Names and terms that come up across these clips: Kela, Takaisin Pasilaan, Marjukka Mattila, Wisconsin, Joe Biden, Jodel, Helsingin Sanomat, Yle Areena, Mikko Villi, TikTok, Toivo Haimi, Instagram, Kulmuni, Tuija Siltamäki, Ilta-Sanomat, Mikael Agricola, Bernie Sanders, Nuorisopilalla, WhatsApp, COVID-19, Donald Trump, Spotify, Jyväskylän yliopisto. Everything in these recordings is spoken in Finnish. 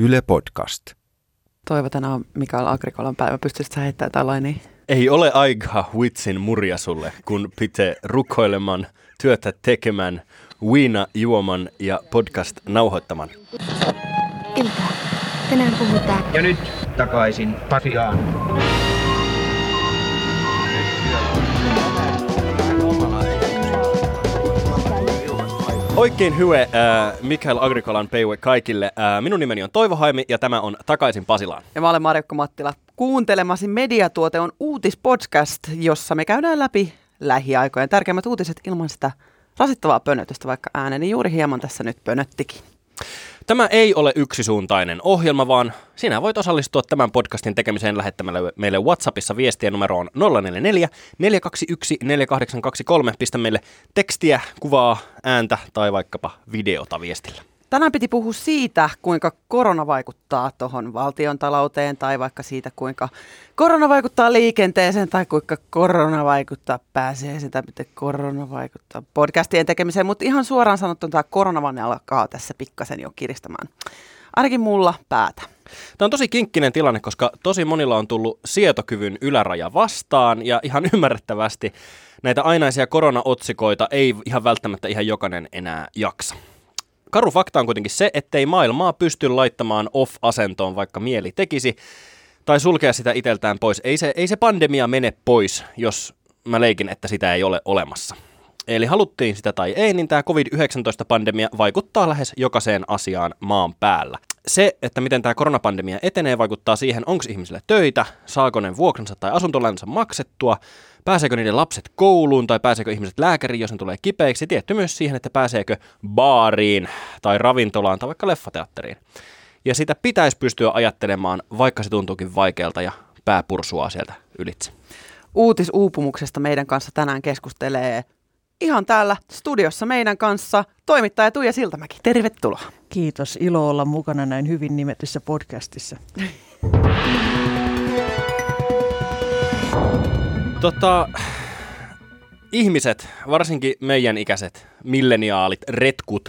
Yle Podcast. Toivo, tänään Mikael Agricolan päivä. Pystytkö sä heittämään tällainen? Ei ole aikaa vitsin murja sulle, kun pitää rukoileman, työtä tekemään, viina juoman ja podcast nauhoittaman. Ilta, tänään puhutaan. Ja nyt takaisin Pasilaan. Oikein hyvä Mikael Agricolan päivä kaikille. Minun nimeni on Toivo Haimi ja tämä on Takaisin Pasilaan. Ja mä olen Marjukka Mattila. Kuuntelemasi mediatuote on uutispodcast, jossa me käydään läpi lähiaikojen tärkeimmät uutiset ilman sitä rasittavaa pönötystä, vaikka ääneni juuri hieman tässä nyt pönöttikin. Tämä ei ole yksisuuntainen ohjelma, vaan sinä voit osallistua tämän podcastin tekemiseen lähettämällä meille WhatsAppissa viestiä numeroon 044 421 4823. Pistä meille tekstiä, kuvaa, ääntä tai vaikkapa videota viestillä. Tänään piti puhua siitä, kuinka korona vaikuttaa tuohon valtiontalouteen tai vaikka siitä, kuinka korona vaikuttaa liikenteeseen tai kuinka korona vaikuttaa pääseeseen tai miten korona vaikuttaa podcastien tekemiseen. Mutta ihan suoraan sanottuna tämä koronavanne alkaa tässä pikkasen jo kiristämään. Ainakin mulla päätä. Tämä on tosi kinkkinen tilanne, koska tosi monilla on tullut sietokyvyn yläraja vastaan ja ihan ymmärrettävästi näitä ainaisia koronaotsikoita ei ihan välttämättä ihan jokainen enää jaksa. Karu fakta on kuitenkin se, ettei maailmaa pysty laittamaan off-asentoon, vaikka mieli tekisi, tai sulkea sitä iteltään pois. Ei se pandemia mene pois, jos mä leikin, että sitä ei ole olemassa. Eli haluttiin sitä tai ei, niin tämä COVID-19-pandemia vaikuttaa lähes jokaiseen asiaan maan päällä. Se, että miten tämä koronapandemia etenee, vaikuttaa siihen, onko ihmisillä töitä, saako ne vuokransa tai asuntolainansa maksettua, pääseekö niiden lapset kouluun tai pääseekö ihmiset lääkäriin, jos ne tulee kipeiksi, tietty myös siihen, että pääseekö baariin tai ravintolaan tai vaikka leffateatteriin. Ja sitä pitäisi pystyä ajattelemaan, vaikka se tuntuukin vaikealta ja pää pursuaa sieltä ylitse. Uutisuupumuksesta meidän kanssa tänään keskustelee ihan täällä studiossa meidän kanssa toimittaja Tuija Siltamäki. Tervetuloa. Kiitos. Ilo olla mukana näin hyvin nimetyssä podcastissa. Ihmiset, varsinkin meidän ikäiset, milleniaalit, retkut,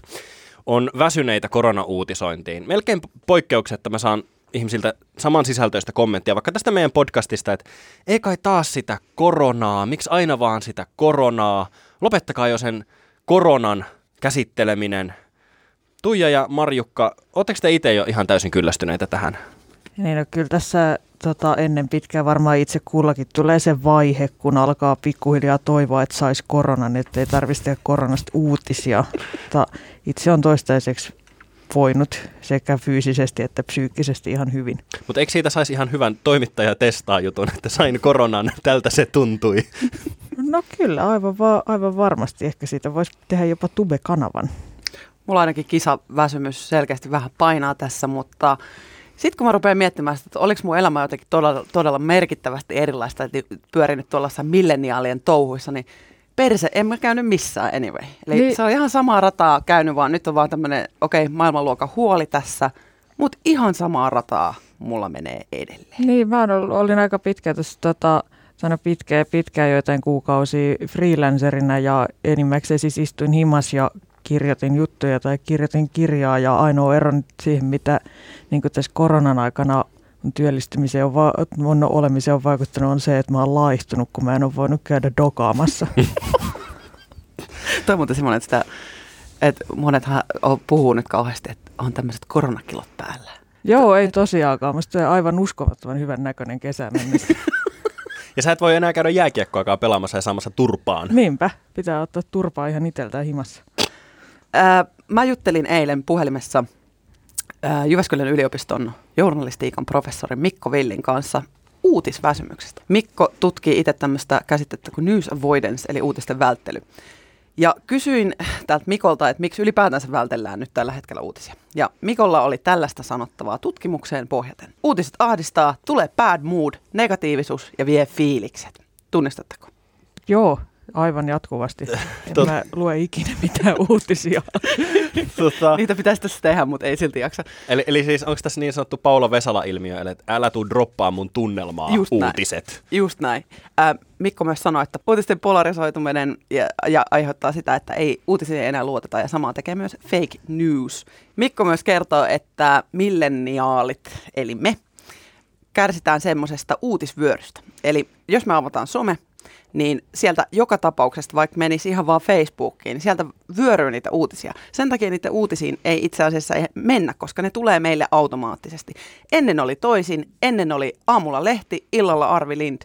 on väsyneitä koronauutisointiin. Melkein poikkeuksetta mä saan ihmisiltä samansisältöistä kommenttia, vaikka tästä meidän podcastista, että ei kai taas sitä koronaa, miksi aina vaan sitä koronaa, lopettakaa jo sen koronan käsitteleminen. Tuija ja Marjukka, ootteko te itse jo ihan täysin kyllästyneitä tähän? Niin, no, kyllä tässä ennen pitkään varmaan itse kullakin tulee se vaihe, kun alkaa pikkuhiljaa toivoa, että saisi koronan, ettei tarvitsisi tehdä koronasta uutisia. Itse on toistaiseksi voinut sekä fyysisesti että psyykkisesti ihan hyvin. Mutta eikö siitä saisi ihan hyvän toimittaja testaa jutun, että sain koronan, tältä se tuntui? No kyllä, aivan varmasti. Ehkä siitä voisi tehdä jopa Tube-kanavan. Mulla ainakin kisaväsymys selkeästi vähän painaa tässä, mutta sitten kun mä rupean miettimään sitä, että oliko mun elämä jotenkin todella merkittävästi erilaista, että pyörinyt tuollaisessa milleniaalien touhuissa, niin perse, en mä käynyt missään anyway. Eli niin. Se on ihan samaa rataa käynyt, vaan nyt on vaan tämmöinen, okei, maailmanluokan huoli tässä, mutta ihan samaa rataa mulla menee edelleen. Niin, mä olin aika pitkä tässä pitkään joitain kuukausia freelancerina ja enimmäkseen siis istuin himas ja kirjoitin juttuja tai kirjoitin kirjaa ja ainoa ero nyt siihen, mitä niin kuin tässä koronan aikana työllistymiseen on olemiseen on vaikuttanut, on se, että mä oon laihtunut, kun mä en ole voinut käydä dokaamassa. Toi on muuten semmoinen, että monethan puhuu nyt kauheasti, että on tämmöiset koronakilot päällä. Joo, ei tosiaankaan. Musta on aivan uskomattoman hyvän näköinen kesä mennessä. Ja sä et voi enää käydä jääkiekkoakaan pelaamassa ja saamassa turpaan. Niinpä. Pitää ottaa turpaa ihan itseltään himassa. Mä juttelin eilen puhelimessa Jyväskylän yliopiston journalistiikan professori Mikko Villin kanssa uutisväsymyksestä. Mikko tutkii itse tämmöistä käsitettä kuin news avoidance, eli uutisten välttely. Ja kysyin tältä Mikolta, että miksi ylipäätänsä vältellään nyt tällä hetkellä uutisia. Ja Mikolla oli tällaista sanottavaa tutkimukseen pohjaten. Uutiset ahdistaa, tulee bad mood, negatiivisuus ja vie fiilikset. Tunnistatteko? Joo, Aivan jatkuvasti. En mä lue ikinä mitään uutisia. Niitä pitäisi tässä tehdä, mutta ei silti jaksa. Eli siis onko tässä niin sanottu Paula Vesala-ilmiö, eli että älä tuu droppaa mun tunnelmaa just uutiset? Näin. Just näin. Mikko myös sanoi, että uutisten polarisoituminen ja aiheuttaa sitä, että ei uutisia enää luoteta, ja samaa tekee myös fake news. Mikko myös kertoo, että milleniaalit, eli me, kärsitään semmoisesta uutisvyörystä. Eli jos me avataan some, niin sieltä joka tapauksesta, vaikka menisi ihan vaan Facebookiin, niin sieltä vyöryy niitä uutisia. Sen takia niitä uutisiin ei itse asiassa mennä, koska ne tulee meille automaattisesti. Ennen oli toisin, ennen oli aamulla lehti, illalla Arvi Lind.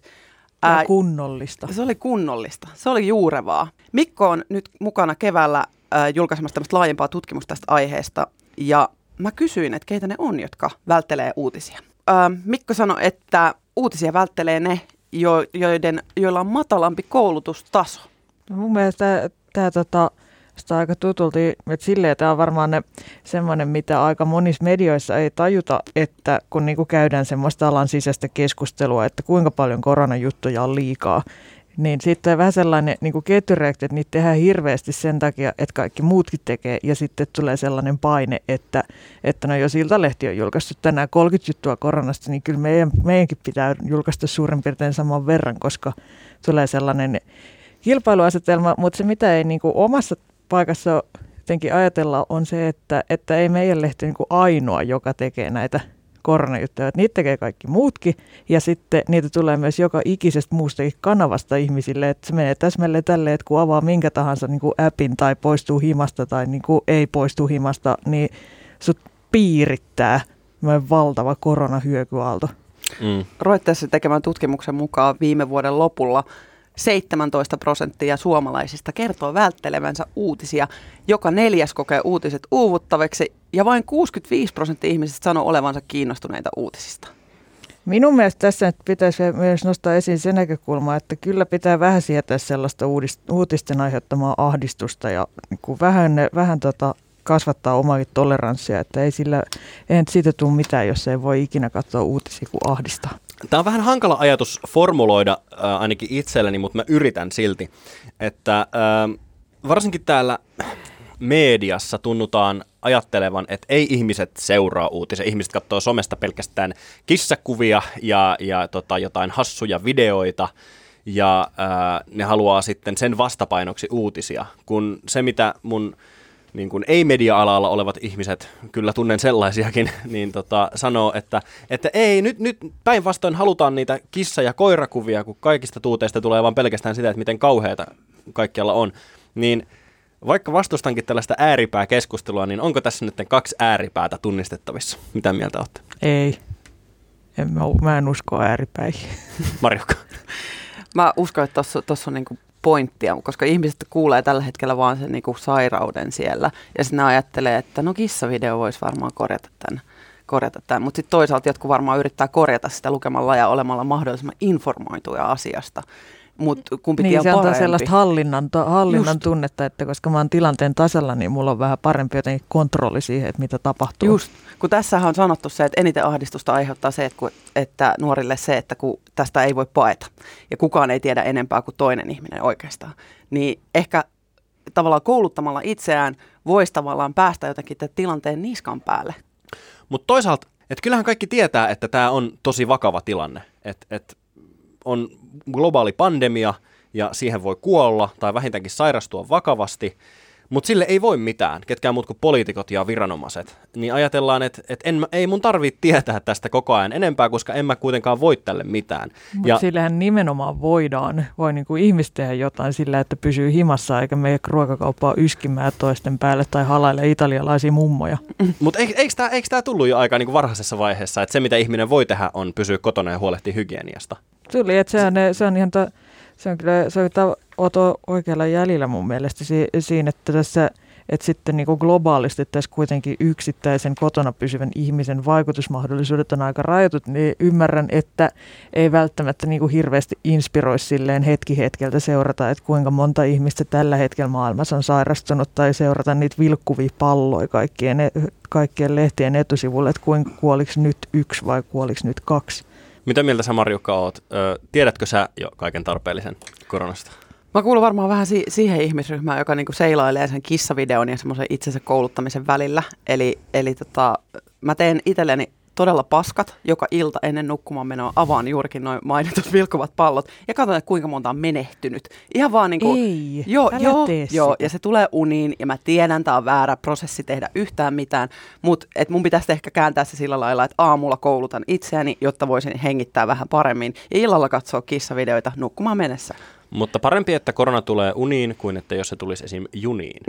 Ja kunnollista. Se oli kunnollista, se oli juurevaa. Mikko on nyt mukana keväällä julkaisemassa tämmöistä laajempaa tutkimusta tästä aiheesta, ja mä kysyin, että keitä ne on, jotka välttelee uutisia. Mikko sanoi, että uutisia välttelee ne, joilla on matalampi koulutustaso. No mun mielestä tämä aika tutulta, että silleen tämä on varmaan semmoinen, mitä aika monissa medioissa ei tajuta, että kun niinku käydään semmoista alan sisäistä keskustelua, että kuinka paljon koronajuttuja on liikaa, niin sitten vähän sellainen niinku ketjureaktio, että niitä tehdään hirveästi sen takia, että kaikki muutkin tekee, ja sitten tulee sellainen paine, että no jos Iltalehti on julkaissut tänään 30 juttua koronasta, niin kyllä meidänkin pitää julkaista suurin piirtein saman verran, koska tulee sellainen kilpailuasetelma, mutta se mitä ei niinku omassa paikassa jotenkin ajatella on se, että ei meidän lehti niinku ainoa, joka tekee näitä koronajuttuja, että niitä tekee kaikki muutkin, ja sitten niitä tulee myös joka ikisestä muustakin kanavasta ihmisille, että se menee täsmälleen tälleen, että kun avaa minkä tahansa niin kuin appin tai poistuu himasta tai niin kuin ei poistu himasta, niin sut piirittää valtava koronahyökyaalto. Roittaessa tekemään tutkimuksen mukaan viime vuoden lopulla 17% suomalaisista kertoo välttelevänsä uutisia, joka neljäs kokee uutiset uuvuttaviksi, ja vain 65% ihmisistä sanoo olevansa kiinnostuneita uutisista. Minun mielestä tässä nyt pitäisi myös nostaa esiin se näkökulma, että kyllä pitää vähän sietää sellaista uutisten aiheuttamaa ahdistusta ja niin vähän kasvattaa omaakin toleranssia, että eihän siitä tule mitään, jos ei voi ikinä katsoa uutisia, kun ahdistaa. Tämä on vähän hankala ajatus formuloida ainakin itselleni, mutta mä yritän silti, että varsinkin täällä mediassa tunnutaan ajattelevan, että ei ihmiset seuraa uutisia. Ihmiset katsoo somesta pelkästään kissakuvia ja jotain hassuja videoita, ja ne haluaa sitten sen vastapainoksi uutisia, kun se mitä mun niin kuin ei-media-alalla olevat ihmiset, kyllä tunnen sellaisiakin, niin sanoo, että ei, nyt päinvastoin halutaan niitä kissa- ja koirakuvia, kun kaikista tuuteista tulee vaan pelkästään sitä, että miten kauheata kaikkialla on. Niin vaikka vastustankin tällaista ääripääkeskustelua, niin onko tässä nyt 2 ääripäätä tunnistettavissa? Mitä mieltä olette? Ei. Mä en usko ääripäihin. Marjukka. Mä uskon, että tuossa on niinku pointtia, koska ihmiset kuulee tällä hetkellä vaan sen niinku sairauden siellä, ja sitten ajattelee, että no kissavideo voisi varmaan korjata tämän. Mutta sitten toisaalta jotkut varmaan yrittää korjata sitä lukemalla ja olemalla mahdollisimman informoituja asiasta. Niin, se antaa sellaista hallinnan tunnetta, että koska mä oon tilanteen tasalla, niin mulla on vähän parempi jotenkin kontrolli siihen, että mitä tapahtuu. Just, kun tässähän on sanottu se, että eniten ahdistusta aiheuttaa se, että nuorille se, että kun tästä ei voi paeta ja kukaan ei tiedä enempää kuin toinen ihminen oikeastaan, niin ehkä tavallaan kouluttamalla itseään voisi tavallaan päästä jotenkin tämän tilanteen niskan päälle. Mutta toisaalta, että kyllähän kaikki tietää, että tämä on tosi vakava tilanne, että on globaali pandemia ja siihen voi kuolla tai vähintäänkin sairastua vakavasti, mutta sille ei voi mitään, ketkään muut kuin poliitikot ja viranomaiset. Niin ajatellaan, että ei mun tarvitse tietää tästä koko ajan enempää, koska en mä kuitenkaan voi tälle mitään. Mutta sillähän nimenomaan voi niinku ihmiset tehdä jotain sillä, että pysyy himassa eikä mene ruokakauppaa yskimään toisten päälle tai halaile italialaisia mummoja. Mutta eikö tämä tullut jo aika niinku varhaisessa vaiheessa, että se mitä ihminen voi tehdä on pysyä kotona ja huolehtia hygieniasta? Tuli, että se on oikealla jäljellä mun mielestä siinä, että tässä, että sitten niin kuin globaalisti tässä kuitenkin yksittäisen kotona pysyvän ihmisen vaikutusmahdollisuudet on aika rajoitut, niin ymmärrän, että ei välttämättä niin kuin hirveästi inspiroi silleen hetki hetkeltä seurata, että kuinka monta ihmistä tällä hetkellä maailmassa on sairastunut, tai seurata niitä vilkkuvia palloja kaikkien lehtien etusivulle, että kuinka kuoliks nyt 1 vai kuoliks nyt 2. Mitä mieltä sä, Marjukka, oot? Tiedätkö sä jo kaiken tarpeellisen koronasta? Mä kuulun varmaan vähän siihen ihmisryhmään, joka niinku seilailee sen kissavideon ja semmoisen itsensä kouluttamisen välillä. Eli mä teen itselleni todella paskat joka ilta ennen nukkumaan menoa, avaan juurikin noin mainitut vilkuvat pallot ja katson, että kuinka monta on menehtynyt. Ihan vaan niin kuin, ei, joo, ja se tulee uniin ja mä tiedän, tää on väärä prosessi tehdä yhtään mitään, mutta mun pitäisi ehkä kääntää se sillä lailla, että aamulla koulutan itseäni, jotta voisin hengittää vähän paremmin ja illalla katsoa kissavideoita nukkumaan mennessä. Mutta parempi, että korona tulee uniin kuin että jos se tulisi esim. Juniin.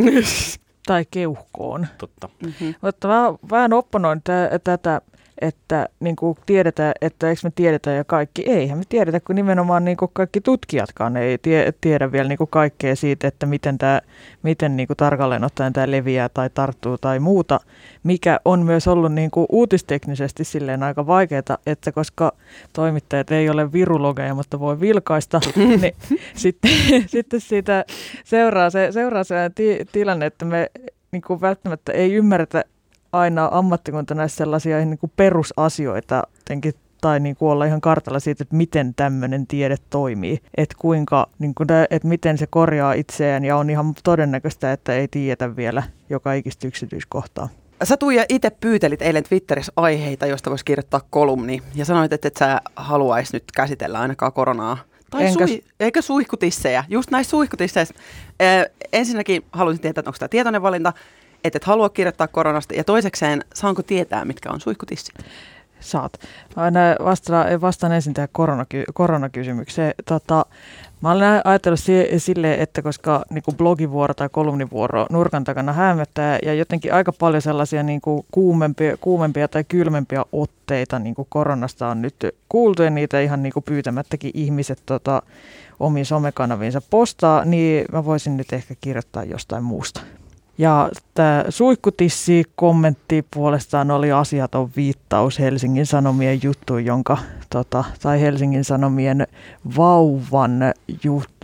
Tai keuhkoon. Totta. Mm-hmm. Mutta mä vähän opponoin tätä, että niin kuin tiedetään, että eikö me tiedetä ja kaikki. Eihän me tiedetä, kun nimenomaan niin kuin kaikki tutkijatkaan ei tiedä vielä niin kuin kaikkea siitä, että miten niin kuin tarkalleen ottaen tämä leviää tai tarttuu tai muuta, mikä on myös ollut niin kuin uutisteknisesti silleen aika vaikeaa, että koska toimittajat ei ole virologeja, mutta voi vilkaista, niin sitten siitä seuraa se tilanne, että me niin kuin välttämättä ei ymmärretä aina ammattikunta näissä sellaisia niin kuin perusasioita jotenkin, tai niin kuin olla ihan kartalla siitä, että miten tämmöinen tiede toimii, että kuinka, niin kuin, että miten se korjaa itseään ja on ihan todennäköistä, että ei tiedetä vielä joka ikistä yksityiskohtaa. Sä Tuija itse pyytelit eilen Twitterissä aiheita, joista voisi kirjoittaa kolumni ja sanoit, että et sä haluaisi nyt käsitellä ainakaan koronaa. Eikä suihkutissejä, just näistä suihkutisseistä. Ensinnäkin haluaisin tietää, että onko tämä tietoinen valinta, että et halua kirjoittaa koronasta, ja toisekseen, saanko tietää, mitkä on suihkutissit? Saat. Vastaan ensin tähän koronakysymykseen. Mä olen ajatellut silleen, että koska niin kuin blogivuoro tai kolumnivuoro nurkan takana hämöttää ja jotenkin aika paljon sellaisia niin kuin kuumempia tai kylmempiä otteita niin kuin koronasta on nyt kuultu ja niitä ihan niin kuin pyytämättäkin ihmiset omiin somekanaviinsa postaa, niin mä voisin nyt ehkä kirjoittaa jostain muusta. Ja tämä suihkutissi-kommentti puolestaan oli asiaton viittaus Helsingin Sanomien juttuun, tai Helsingin Sanomien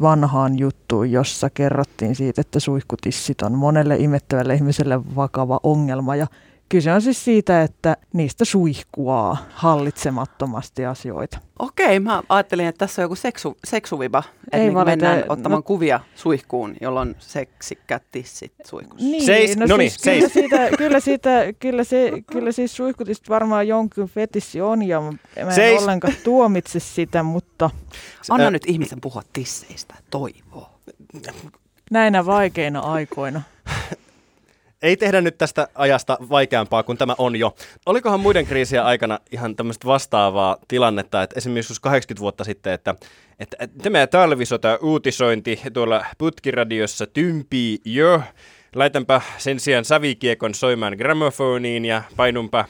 vanhaan juttuun, jossa kerrottiin siitä, että suihkutissit on monelle imettävälle ihmiselle vakava ongelma. Ja kyse on siis siitä, että niistä suihkuaa hallitsemattomasti asioita. Okei, mä ajattelin, että tässä on joku seksuviba, että niin mennään ottamaan kuvia suihkuun, jolloin seksikät tissit suihkussa. Niin, seis. Kyllä siis suihkutista varmaan jonkin fetissi on, ja mä en ollenkaan tuomitse sitä, mutta anna nyt ihmisen puhua tisseistä, Toivo. Näinä vaikeina aikoina. Ei tehdä nyt tästä ajasta vaikeampaa kuin tämä on jo. Olikohan muiden kriisien aikana ihan tämmöistä vastaavaa tilannetta, että esimerkiksi 80 vuotta sitten, että tämä talvisota uutisointi tuolla putkiradiossa tympii jo. Laitanpa sen sijaan savikiekon soimaan gramofoniin ja painunpa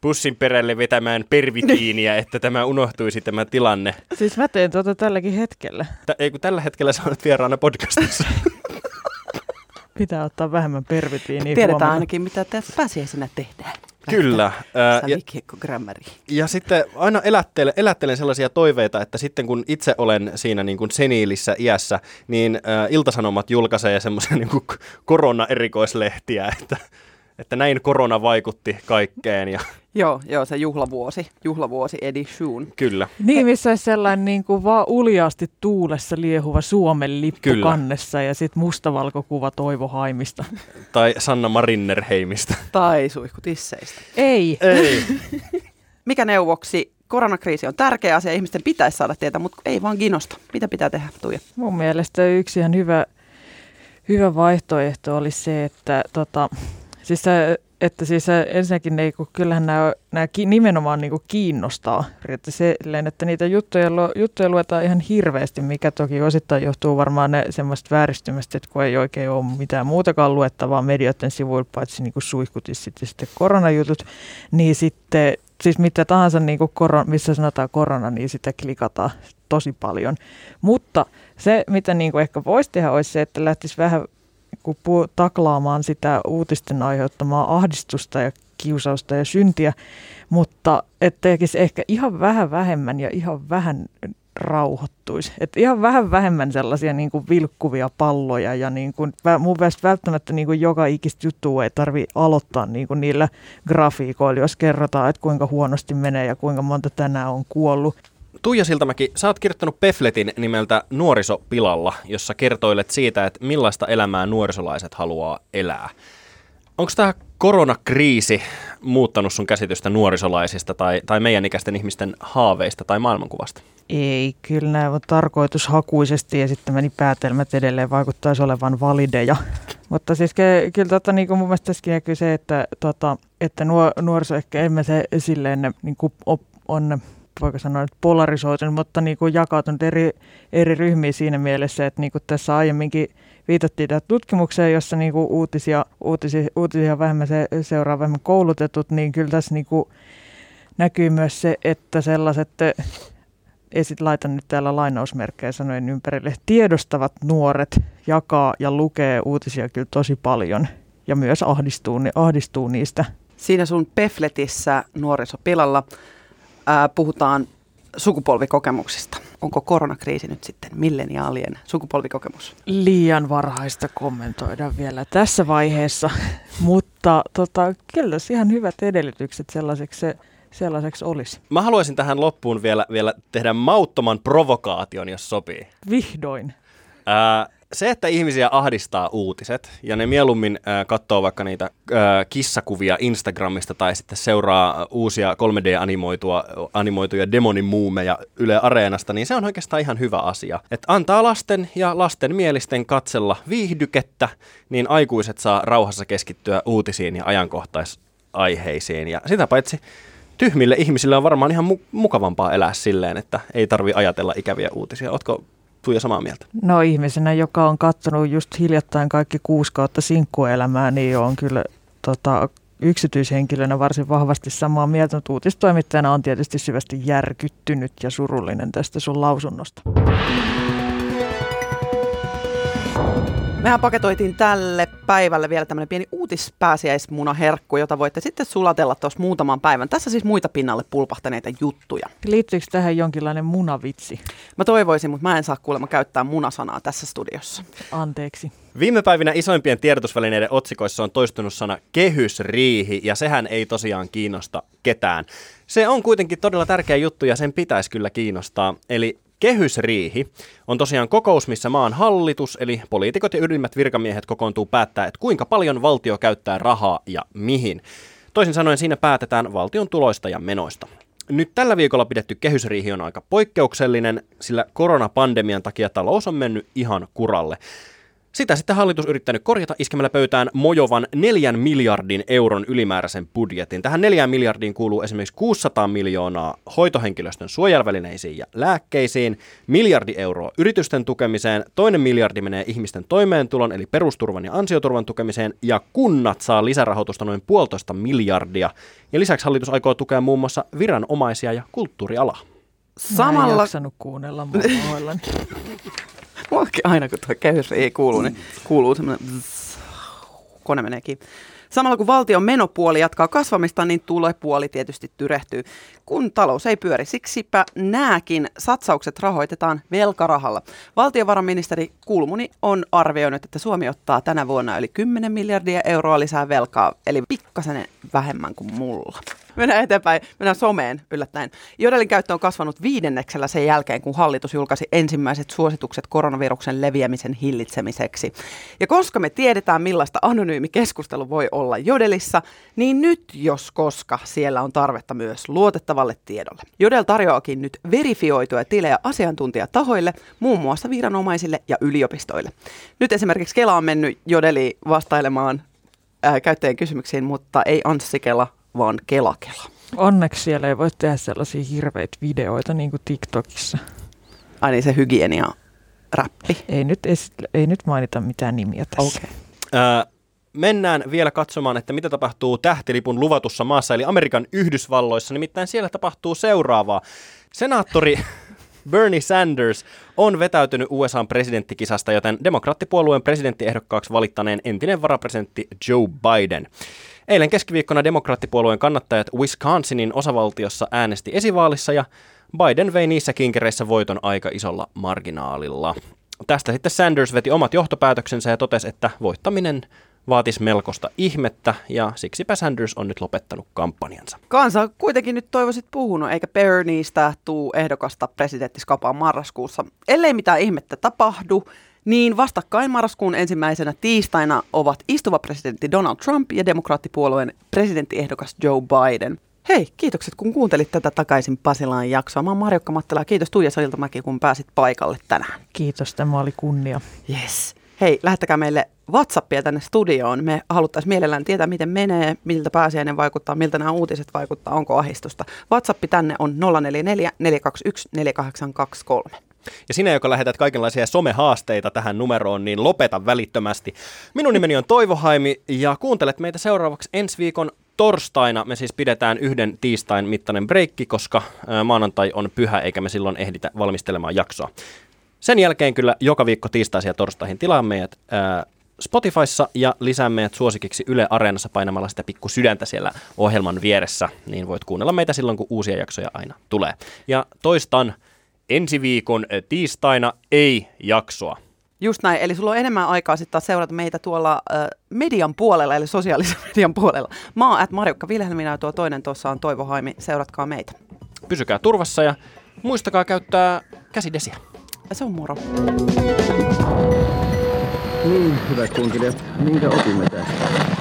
pussin perälle vetämään pervitiiniä, että tämä unohtuisi tämä tilanne. Siis mä teen tälläkin hetkellä. Ei kun tällä hetkellä sä olet vieraana podcastissa. Pitää ottaa vähemmän pervitiiniä. Tiedetään huomenna ainakin, mitä pääsiäisenä tehdään. Kyllä. Ja sitten aina elättelen sellaisia toiveita, että sitten kun itse olen siinä niin kuin seniilissä iässä, niin Ilta-Sanomat julkaisee semmoisia niin kuin korona-erikoislehtiä, että näin korona vaikutti kaikkeen. Ja Joo, se juhlavuosi edition. Kyllä. Niin, missä olisi sellainen niin kuin vaan uljaasti tuulessa liehuva Suomen lippu kannessa ja sitten mustavalkokuva Toivo Haimista. Tai Sanna Marinnerheimistä. Tai suihkutisseistä. Ei. Mikä neuvoksi? Koronakriisi on tärkeä asia, ihmisten pitäisi saada tietää, mutta ei vaan ginosta. Mitä pitää tehdä, Tuija? Mun mielestä yksi ihan hyvä vaihtoehto oli se, että Siis ensinnäkin kyllähän nämä nimenomaan niin kuin kiinnostaa, että silleen, että niitä juttuja luetaan ihan hirveästi, mikä toki osittain johtuu varmaan semmoista vääristymästä, että kun ei oikein ole mitään muutakaan luettavaa medioiden sivuilla, paitsi niin kuin suihkutissit ja sitten koronajutut, niin sitten siis mitä tahansa, niin kuin missä sanotaan korona, niin sitä klikataan tosi paljon. Mutta se, mitä niin kuin ehkä voisi tehdä, olisi se, että lähtisi vähän taklaamaan sitä uutisten aiheuttamaa ahdistusta ja kiusausta ja syntiä, mutta että tekisi ehkä ihan vähän vähemmän ja ihan vähän rauhoittuisi. Että ihan vähän vähemmän sellaisia niin kuin vilkkuvia palloja ja niin kuin, mun mielestä välttämättä niin kuin joka ikistä juttua ei tarvitse aloittaa niin kuin niillä grafiikoilla, jos kerrotaan, että kuinka huonosti menee ja kuinka monta tänään on kuollut. Tuija Siltamäki, sä oot kirjoittanut pefletin nimeltä Nuorisopilalla, jossa kertoilet siitä, että millaista elämää nuorisolaiset haluaa elää. Onko tämä koronakriisi muuttanut sun käsitystä nuorisolaisista tai meidän ikäisten ihmisten haaveista tai maailmankuvasta? Ei, kyllä nämä on tarkoitushakuisesti ja sitten meni päätelmät edelleen vaikuttaisi olevan valideja. Mutta siis kyllä niin kuin mun mielestä tässäkin näkyy se, että nuoriso ehkä emme se silleen niin kuin on... voiko sanoa, että polarisoitunut, mutta niin kuin jakautunut eri ryhmiä siinä mielessä, että niin kuin tässä aiemminkin viitattiin tähän tutkimukseen, jossa niin kuin uutisia vähemmän seuraa vähemmän koulutetut, niin kyllä tässä niin kuin näkyy myös se, että sellaiset, ei sit laita nyt täällä lainausmerkkejä sanoen ympärille, tiedostavat nuoret jakaa ja lukee uutisia kyllä tosi paljon ja myös ahdistuu niistä. Siinä sun pefletissä Nuorisopilalla puhutaan sukupolvikokemuksista. Onko koronakriisi nyt sitten milleniaalien sukupolvikokemus? Liian varhaista kommentoida vielä tässä vaiheessa, mutta kyllä ihan hyvät edellytykset sellaiseksi olisi. Mä haluaisin tähän loppuun vielä tehdä mauttoman provokaation, jos sopii. Vihdoin. Se, että ihmisiä ahdistaa uutiset ja ne mieluummin katsoo vaikka niitä kissakuvia Instagramista tai sitten seuraa uusia 3D-animoituja demonimuumeja Yle Areenasta, niin se on oikeastaan ihan hyvä asia. Että antaa lasten ja lasten mielisten katsella viihdykettä, niin aikuiset saa rauhassa keskittyä uutisiin ja ajankohtaisaiheisiin. Ja sitä paitsi tyhmille ihmisille on varmaan ihan mukavampaa elää silleen, että ei tarvitse ajatella ikäviä uutisia. Ootko Tuija samaa mieltä? No ihmisenä, joka on katsonut just hiljattain kaikki 6 kautta sinkkuelämää, niin on kyllä yksityishenkilönä varsin vahvasti samaa mieltä, mutta uutistoimittajana on tietysti syvästi järkyttynyt ja surullinen tästä sun lausunnosta. Mehän paketoitiin tälle päivälle vielä tämmöinen pieni uutispääsiäismunaherkku, jota voitte sitten sulatella tuossa muutaman päivän. Tässä siis muita pinnalle pulpahtaneita juttuja. Liittyykö tähän jonkinlainen munavitsi? Mä toivoisin, mutta mä en saa kuulemma käyttää munasanaa tässä studiossa. Anteeksi. Viime päivinä isoimpien tiedotusvälineiden otsikoissa on toistunut sana kehysriihi, ja sehän ei tosiaan kiinnosta ketään. Se on kuitenkin todella tärkeä juttu, ja sen pitäisi kyllä kiinnostaa, eli kehysriihi on tosiaan kokous, missä maan hallitus, eli poliitikot ja ylimmät virkamiehet kokoontuu päättää, että kuinka paljon valtio käyttää rahaa ja mihin. Toisin sanoen siinä päätetään valtion tuloista ja menoista. Nyt tällä viikolla pidetty kehysriihi on aika poikkeuksellinen, sillä koronapandemian takia talous on mennyt ihan kuralle. Sitä sitten hallitus yrittänyt korjata iskemällä pöytään mojovan 4 miljardin euron ylimääräisen budjetin. Tähän 4 miljardiin kuuluu esimerkiksi 600 miljoonaa hoitohenkilöstön suojavälineisiin ja lääkkeisiin, 1 miljardi euroa yritysten tukemiseen, 2 miljardi menee ihmisten toimeentulon eli perusturvan ja ansioturvan tukemiseen ja kunnat saa lisärahoitusta noin 1,5 miljardia. Ja lisäksi hallitus aikoo tukea muun muassa viranomaisia ja kulttuurialaa. Mä en jaksanut kuunnella mun puolellani. Aina kun tuo kehys ei kuulu, niin kuuluu semmoinen kone meneekin. Samalla kun valtion menopuoli jatkaa kasvamista, niin tulopuoli tietysti tyrehtyy, kun talous ei pyöri. Siksipä nääkin satsaukset rahoitetaan velkarahalla. Valtiovarainministeri Kulmuni on arvioinut, että Suomi ottaa tänä vuonna yli 10 miljardia euroa lisää velkaa, eli pikkasen vähemmän kuin mulla. Mennään eteenpäin, mennään someen yllättäen. Jodelin käyttö on kasvanut 5% sen jälkeen, kun hallitus julkaisi ensimmäiset suositukset koronaviruksen leviämisen hillitsemiseksi. Ja koska me tiedetään, millaista anonyymi keskustelu voi olla Jodelissa, niin nyt jos koska siellä on tarvetta myös luotettavalle tiedolle. Jodel tarjoakin nyt verifioituja tilejä asiantuntijatahoille, muun muassa viranomaisille ja yliopistoille. Nyt esimerkiksi Kela on mennyt Jodeliin vastailemaan käyttäjien kysymyksiin, mutta ei Anssi Kela, vaan Kela. Onneksi siellä ei voi tehdä sellaisia hirveitä videoita niin kuin TikTokissa. Ai niin, se hygienia-räppi. Ei nyt mainita mitään nimiä tässä. Okay. Mennään vielä katsomaan, että mitä tapahtuu tähtilipun luvatussa maassa, eli Amerikan Yhdysvalloissa. Nimittäin siellä tapahtuu seuraavaa. Senaattori Bernie Sanders on vetäytynyt USA:n presidenttikisasta, joten demokraattipuolueen presidenttiehdokkaaksi valittaneen entinen varapresidentti Joe Biden. Eilen keskiviikkona demokraattipuolueen kannattajat Wisconsinin osavaltiossa äänesti esivaalissa ja Biden vei niissä kinkereissä voiton aika isolla marginaalilla. Tästä sitten Sanders veti omat johtopäätöksensä ja totesi, että voittaminen vaatisi melkoista ihmettä, ja siksipä Sanders on nyt lopettanut kampanjansa. Kansa on kuitenkin nyt toivoisit puhunut, eikä Berniestä tuu ehdokasta presidenttiskapaan marraskuussa. Ellei mitään ihmettä tapahdu, niin vastakkain marraskuun ensimmäisenä tiistaina ovat istuva presidentti Donald Trump ja demokraattipuolueen presidenttiehdokas Joe Biden. Hei, kiitokset kun kuuntelit tätä Takaisin Pasilaan jaksoa. Mä oon Marjukka Mattila ja kiitos Tuija Siltamäki, kun pääsit paikalle tänään. Kiitos, tämä oli kunnia. Yes. Hei, lähettäkää meille WhatsAppia tänne studioon. Me haluttaisiin mielellään tietää, miten menee, miltä pääsiäinen vaikuttaa, miltä nämä uutiset vaikuttaa, onko ahdistusta. WhatsApp tänne on 044 421 4823. Ja sinä, joka lähetät kaikenlaisia somehaasteita tähän numeroon, niin lopeta välittömästi. Minun nimeni on Toivo Haimi ja kuuntelet meitä seuraavaksi ensi viikon torstaina. Me siis pidetään yhden tiistain mittainen breikki, koska maanantai on pyhä eikä me silloin ehditä valmistelemaan jaksoa. Sen jälkeen kyllä joka viikko tiistaisin ja torstaihin tilaamme meidät Spotifyssa ja lisäämme meidät suosikiksi Yle Areenassa painamalla sitä pikku sydäntä siellä ohjelman vieressä. Niin voit kuunnella meitä silloin, kun uusia jaksoja aina tulee. Ja toistan, ensi viikon tiistaina ei jaksoa. Just näin, eli sulla on enemmän aikaa sitten taas seurata meitä tuolla median puolella, eli sosiaalisen median puolella. Mä oon Marjukka Vilhelmina ja tuo toinen tuossa on Toivo Haimi, seuratkaa meitä. Pysykää turvassa ja muistakaa käyttää käsidesiä. Se on moro. Niin, hyvät kuuntelijat, minkä opimme tästä?